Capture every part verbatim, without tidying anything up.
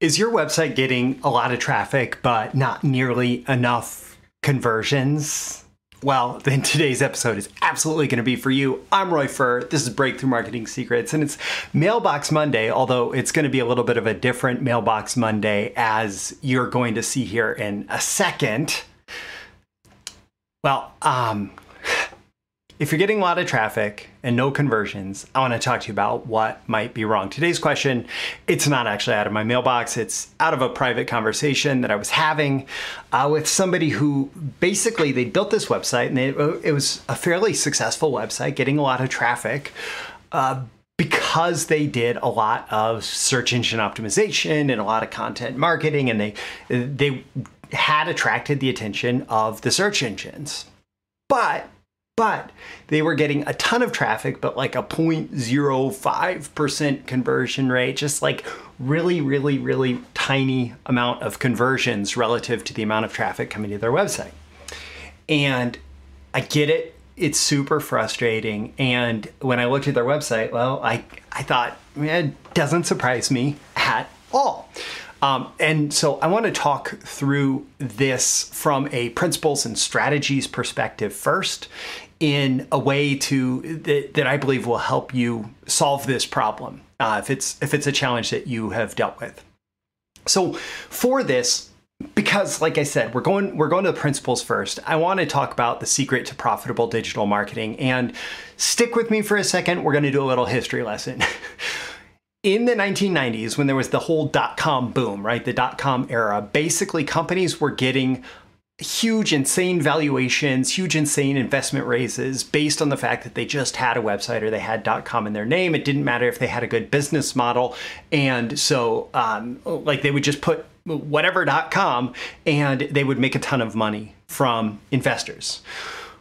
Is your website getting a lot of traffic, but not nearly enough conversions? Well, then today's episode is absolutely going to be for you. I'm Roy Furr. This is Breakthrough Marketing Secrets, and it's Mailbox Monday, although it's going to be a little bit of a different Mailbox Monday, as you're going to see here in a second. Well, um, if you're getting a lot of traffic and no conversions, I want to talk to you about what might be wrong. Today's question, it's not actually out of my mailbox. It's out of a private conversation that I was having uh, with somebody who basically they built this website, and they, it was a fairly successful website, getting a lot of traffic uh, because they did a lot of search engine optimization and a lot of content marketing, and they they had attracted the attention of the search engines. But But they were getting a ton of traffic, but like a zero point zero five percent conversion rate, just like really, really, really tiny amount of conversions relative to the amount of traffic coming to their website. And I get it. It's super frustrating. And when I looked at their website, well, I, I thought, it doesn't surprise me at all. Um, and so I want to talk through this from a principles and strategies perspective first, in a way to that, that I believe will help you solve this problem uh, if it's if it's a challenge that you have dealt with. So for this, because like I said, we're going we're going to the principles first. I want to talk about the secret to profitable digital marketing, and stick with me for a second. We're going to do a little history lesson. In the nineteen nineties, when there was the whole dot-com boom, right, the dot-com era, basically companies were getting huge, insane valuations, huge, insane investment raises based on the fact that they just had a website or they had dot-com in their name. It didn't matter if they had a good business model. And so, um, like, they would just put whatever dot-com and they would make a ton of money from investors.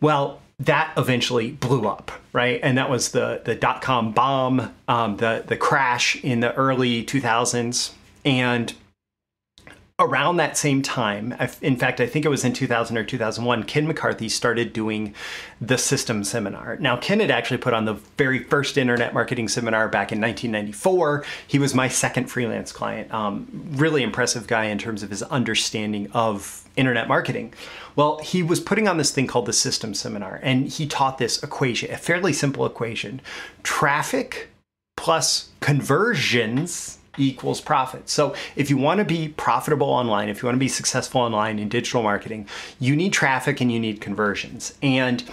Well, that eventually blew up, right? And that was the the dot-com bomb, um, the, the crash in the early two thousands. And around that same time, in fact, I think it was in two thousand or two thousand one, Ken McCarthy started doing the System Seminar. Now, Ken had actually put on the very first internet marketing seminar back in nineteen ninety-four. He was my second freelance client. Um, really impressive guy in terms of his understanding of internet marketing. Well, he was putting on this thing called the System Seminar, and he taught this equation, a fairly simple equation: traffic plus conversions equals profit. So if you want to be profitable online, if you want to be successful online in digital marketing, you need traffic and you need conversions. And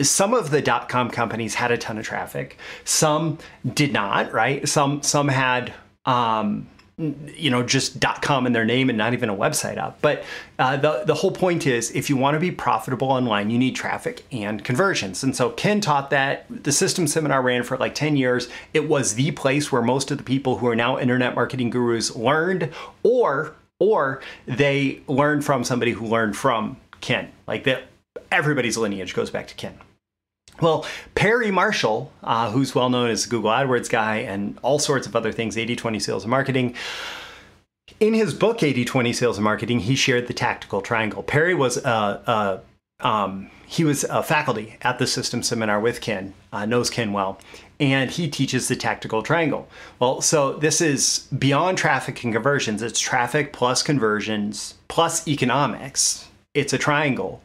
some of the dot-com companies had a ton of traffic. Some did not, right? Some, some had, um, you know, just dot-com in their name and not even a website up. But uh, the, the whole point is, if you want to be profitable online, you need traffic and conversions. And so Ken taught that. The System Seminar ran for like ten years. It was the place where most of the people who are now internet marketing gurus learned, or, or they learned from somebody who learned from Ken. Like that, everybody's lineage goes back to Ken. Well, Perry Marshall, uh, who's well known as the Google AdWords guy and all sorts of other things, eighty twenty sales and marketing, in his book, eighty twenty Sales and Marketing, he shared the tactical triangle. Perry was a, a, um, he was a faculty at the System Seminar with Ken, uh, knows Ken well, and he teaches the tactical triangle. Well, so this is beyond traffic and conversions. It's traffic plus conversions plus economics. It's a triangle.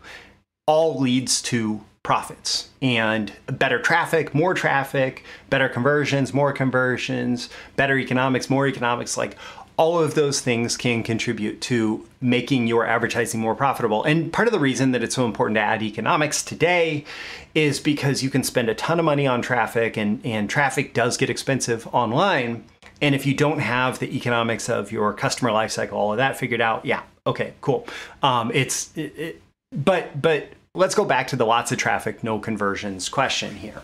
All leads to profits and better traffic, more traffic, better conversions, more conversions, better economics, more economics. Like all of those things can contribute to making your advertising more profitable. And part of the reason that it's so important to add economics today is because you can spend a ton of money on traffic, and, and traffic does get expensive online. And if you don't have the economics of your customer lifecycle, all of that figured out, yeah, okay, cool. Um, it's, it, it, but, but, Let's go back to the lots of traffic, no conversions question here.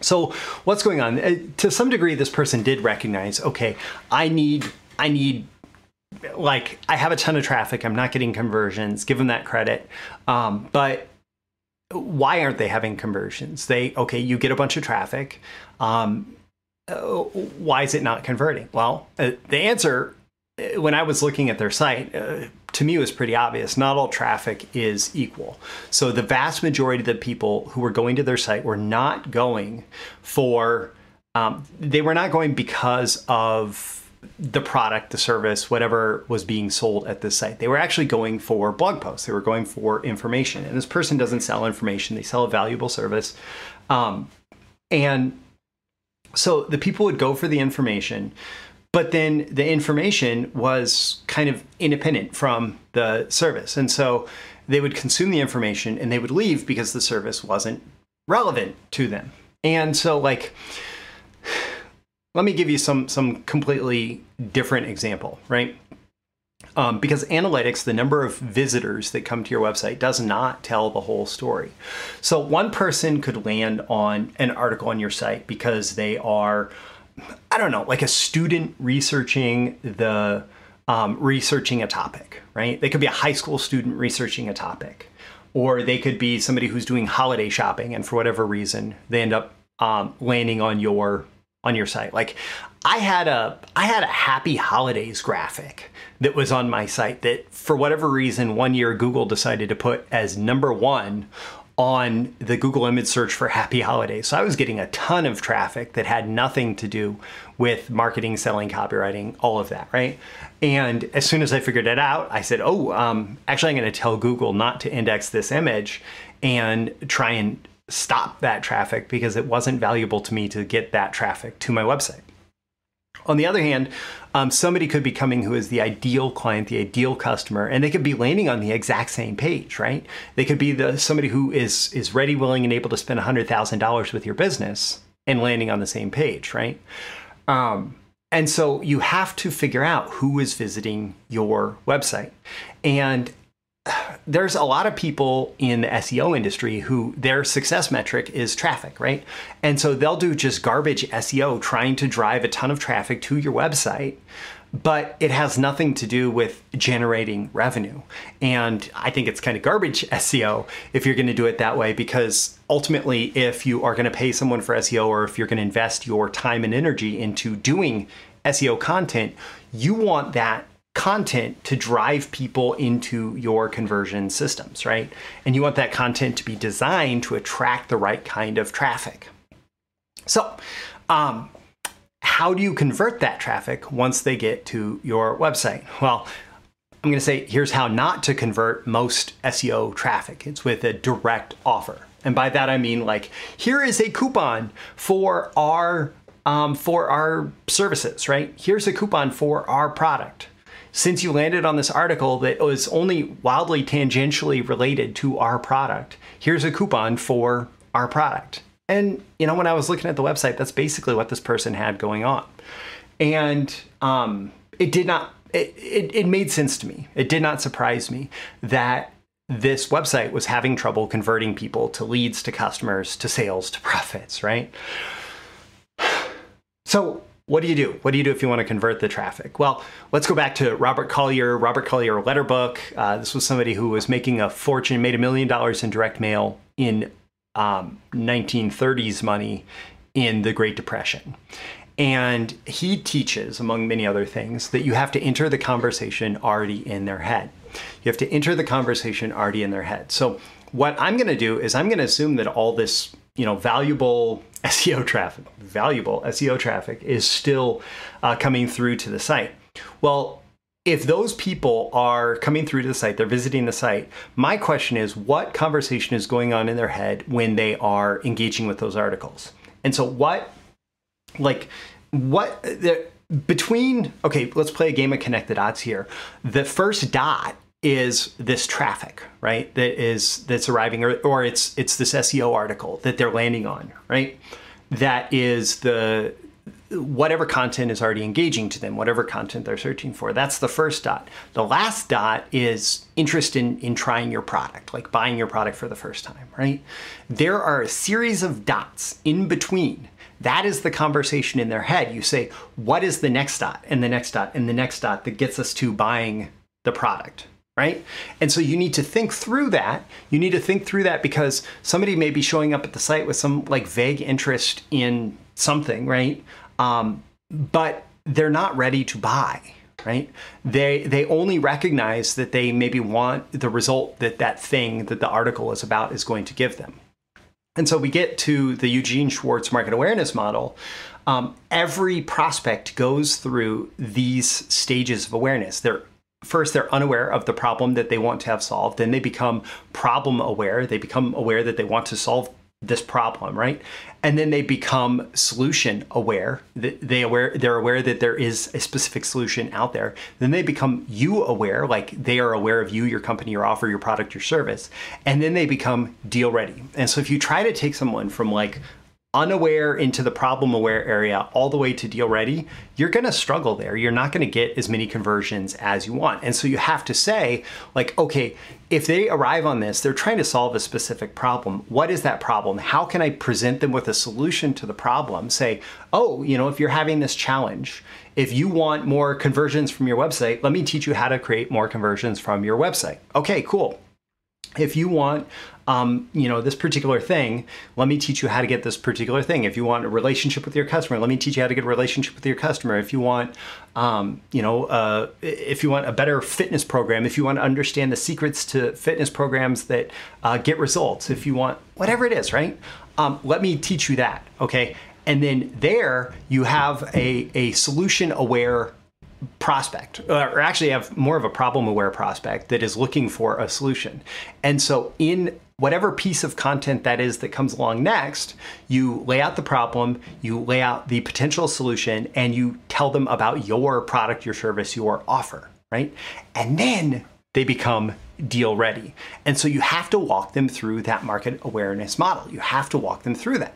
So what's going on? Uh, to some degree, this person did recognize, okay, I need, I need, like, I have a ton of traffic. I'm not getting conversions. Give them that credit. Um, but why aren't they having conversions? They, okay, you get a bunch of traffic. Um, uh, why is it not converting? Well, uh, the answer, when I was looking at their site, uh, to me, it was pretty obvious. Not all traffic is equal. So the vast majority of the people who were going to their site were not going for, um, they were not going because of the product, the service, whatever was being sold at this site. They were actually going for blog posts. They were going for information. And this person doesn't sell information. They sell a valuable service. Um, and so the people would go for the information, but then the information was kind of independent from the service. And so they would consume the information and they would leave because the service wasn't relevant to them. And so, like, let me give you some, some completely different example, right? Um, because analytics, the number of visitors that come to your website, does not tell the whole story. So one person could land on an article on your site because they are, I don't know, like a student researching the, um, researching a topic, right? They could be a high school student researching a topic, or they could be somebody who's doing holiday shopping, and for whatever reason, they end up um, landing on your on your site. Like, I had a I had a happy holidays graphic that was on my site that, for whatever reason, one year Google decided to put as number one on the Google image search for happy holidays. So I was getting a ton of traffic that had nothing to do with marketing, selling, copywriting, all of that, right? And as soon as I figured it out, I said, oh, um, actually I'm gonna tell Google not to index this image and try and stop that traffic because it wasn't valuable to me to get that traffic to my website. On the other hand, um, somebody could be coming who is the ideal client, the ideal customer, and they could be landing on the exact same page, right? They could be the somebody who is is ready, willing, and able to spend one hundred thousand dollars with your business and landing on the same page, right? Um, and so you have to figure out who is visiting your website. And there's a lot of people in the S E O industry who their success metric is traffic, right? And so they'll do just garbage S E O, trying to drive a ton of traffic to your website, but it has nothing to do with generating revenue. And I think it's kind of garbage S E O if you're going to do it that way, because ultimately, if you are going to pay someone for S E O, or if you're going to invest your time and energy into doing S E O content, you want that content to drive people into your conversion systems, right? And you want that content to be designed to attract the right kind of traffic. So um, how do you convert that traffic once they get to your website? Well, I'm going to say here's how not to convert most S E O traffic. It's with a direct offer. And by that, I mean, like, here is a coupon for our, um, for our services, right? Here's a coupon for our product. Since you landed on this article that was only wildly tangentially related to our product, here's a coupon for our product. And, you know, when I was looking at the website, that's basically what this person had going on. And um, it did not, it, it, it made sense to me. It did not surprise me that this website was having trouble converting people to leads, to customers, to sales, to profits, right? So, what do you do? What do you do if you want to convert the traffic? Well, let's go back to Robert Collier, Robert Collier letter book. Uh, this was somebody who was making a fortune, made a million dollars in direct mail in um, nineteen thirties money in the Great Depression. And he teaches, among many other things, that you have to enter the conversation already in their head. You have to enter the conversation already in their head. So what I'm going to do is I'm going to assume that all this, you know, valuable S E O traffic, valuable S E O traffic is still uh, coming through to the site. Well, if those people are coming through to the site, they're visiting the site, my question is, what conversation is going on in their head when they are engaging with those articles? And so what, like, what, the, between, okay, let's play a game of connect the dots here. The first dot is this traffic, right? That is that's arriving, or, or it's it's this S E O article that they're landing on, right? That is the whatever content is already engaging to them, whatever content they're searching for. That's the first dot. The last dot is interest in in trying your product, like buying your product for the first time, right? There are a series of dots in between. That is the conversation in their head. You say, what is the next dot and the next dot and the next dot that gets us to buying the product? Right? And so you need to think through that. You need to think through that because somebody may be showing up at the site with some like vague interest in something, right? Um, but they're not ready to buy, right? They, they only recognize that they maybe want the result that that thing that the article is about is going to give them. And so we get to the Eugene Schwartz market awareness model, Um, every prospect goes through these stages of awareness. They're First, they're unaware of the problem that they want to have solved. Then they become problem aware. They become aware that they want to solve this problem, right? And then they become solution aware. They aware, they're aware that there is a specific solution out there. Then they become you aware, like they are aware of you, your company, your offer, your product, your service. And then they become deal ready. And so if you try to take someone from like unaware into the problem aware area all the way to deal ready, you're going to struggle there. You're not going to get as many conversions as you want. And so you have to say like, okay, if they arrive on this, they're trying to solve a specific problem. What is that problem? How can I present them with a solution to the problem? Say, oh, you know, if you're having this challenge, if you want more conversions from your website, let me teach you how to create more conversions from your website. Okay, cool. If you want, um, you know, this particular thing, let me teach you how to get this particular thing. If you want a relationship with your customer, let me teach you how to get a relationship with your customer. If you want, um, you know, uh, if you want a better fitness program, if you want to understand the secrets to fitness programs that uh, get results, if you want whatever it is, right? Um, let me teach you that, okay? And then there you have a, a solution-aware prospect, or actually have more of a problem aware prospect that is looking for a solution. And so in whatever piece of content that is that comes along next, you lay out the problem, you lay out the potential solution, and you tell them about your product, your service, your offer, right? And then they become deal ready. And so you have to walk them through that market awareness model. You have to walk them through that.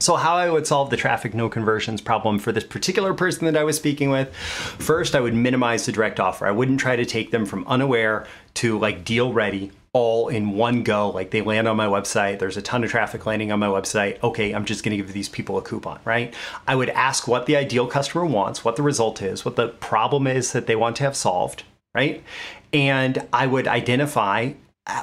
So how I would solve the traffic, no conversions problem for this particular person that I was speaking with, first, I would minimize the direct offer. I wouldn't try to take them from unaware to like deal ready all in one go. Like they land on my website, there's a ton of traffic landing on my website. Okay, I'm just gonna give these people a coupon, right? I would ask what the ideal customer wants, what the result is, what the problem is that they want to have solved, right? And I would identify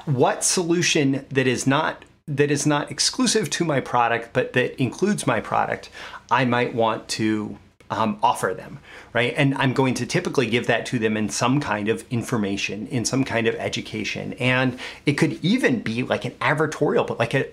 what solution that is not that is not exclusive to my product, but that includes my product, I might want to um, offer them, right? And I'm going to typically give that to them in some kind of information, in some kind of education. And it could even be like an advertorial, but like a,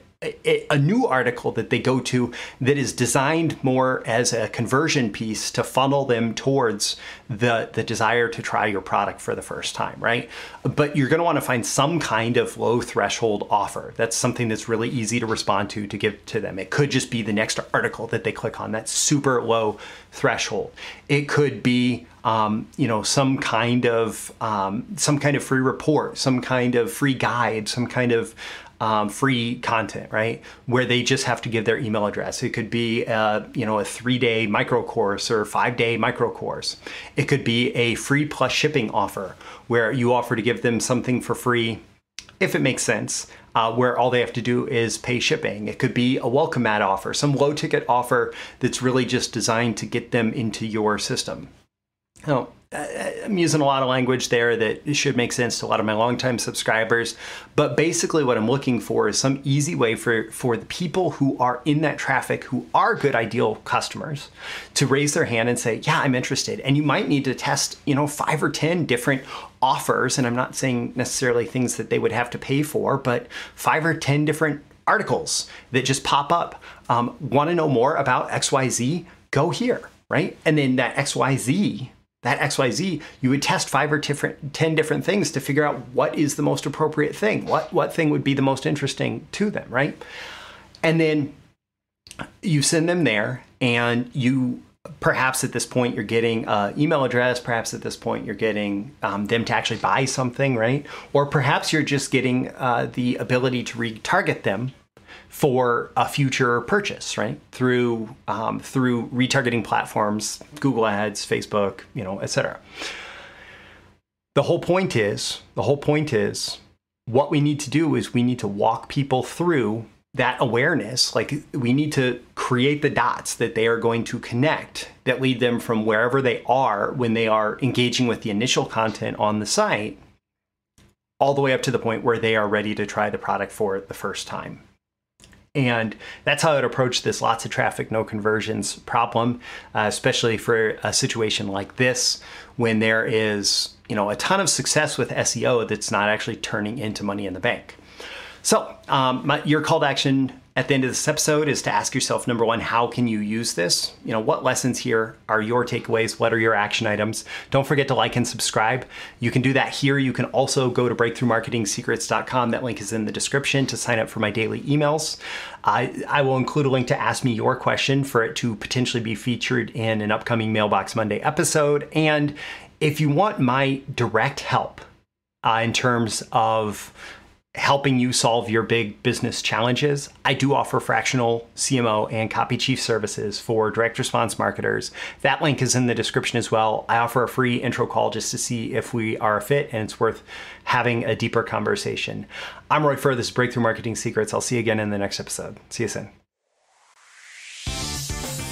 a, a new article that they go to that is designed more as a conversion piece to funnel them towards the, the desire to try your product for the first time, right? But you're gonna wanna find some kind of low threshold offer. That's something that's really easy to respond to, to give to them. It could just be the next article that they click on, that's super low threshold. It could be, um, you know, some kind of, um, some kind of free report, some kind of free guide, some kind of Um, free content, right? Where they just have to give their email address. It could be, uh, you know, a three-day micro course or five-day micro course. It could be a free plus shipping offer where you offer to give them something for free, if it makes sense, uh, where all they have to do is pay shipping. It could be a welcome mat offer, some low-ticket offer that's really just designed to get them into your system. Now, I'm using a lot of language there that should make sense to a lot of my longtime subscribers, but basically what I'm looking for is some easy way for, for the people who are in that traffic, who are good ideal customers, to raise their hand and say, yeah, I'm interested. And you might need to test, you know, five or ten different offers. And I'm not saying necessarily things that they would have to pay for, but five or ten different articles that just pop up. Um, want to know more about X Y Z? Go here, right? And then that X Y Z, that X Y Z, you would test five or different, ten different things to figure out what is the most appropriate thing, what, what thing would be the most interesting to them, right? And then you send them there, and you perhaps at this point you're getting an email address, perhaps at this point you're getting um, them to actually buy something, right? Or perhaps you're just getting uh, the ability to retarget them for a future purchase, right? Through um, through retargeting platforms, Google Ads, Facebook, you know, et cetera. The whole point is, the whole point is, what we need to do is we need to walk people through that awareness. Like we need to create the dots that they are going to connect that lead them from wherever they are when they are engaging with the initial content on the site, all the way up to the point where they are ready to try the product for the first time. And that's how I'd approach this lots of traffic, no conversions problem, uh, especially for a situation like this, when there is, you know, a ton of success with S E O that's not actually turning into money in the bank. So um, my, your call to action At the end of this episode is to ask yourself, number one, how can you use this? You know, what lessons here are your takeaways? What are your action items? Don't forget to like and subscribe. You can do that here. You can also go to breakthrough marketing secrets dot com. That link is in the description to sign up for my daily emails. I, I will include a link to ask me your question for it to potentially be featured in an upcoming Mailbox Monday episode. And if you want my direct help uh, in terms of helping you solve your big business challenges, I do offer fractional C M O and copy chief services for direct response marketers. That link is in the description as well. I offer a free intro call just to see if we are a fit and it's worth having a deeper conversation. I'm Roy Furr. This is Breakthrough Marketing Secrets. I'll see you again in the next episode. See you soon.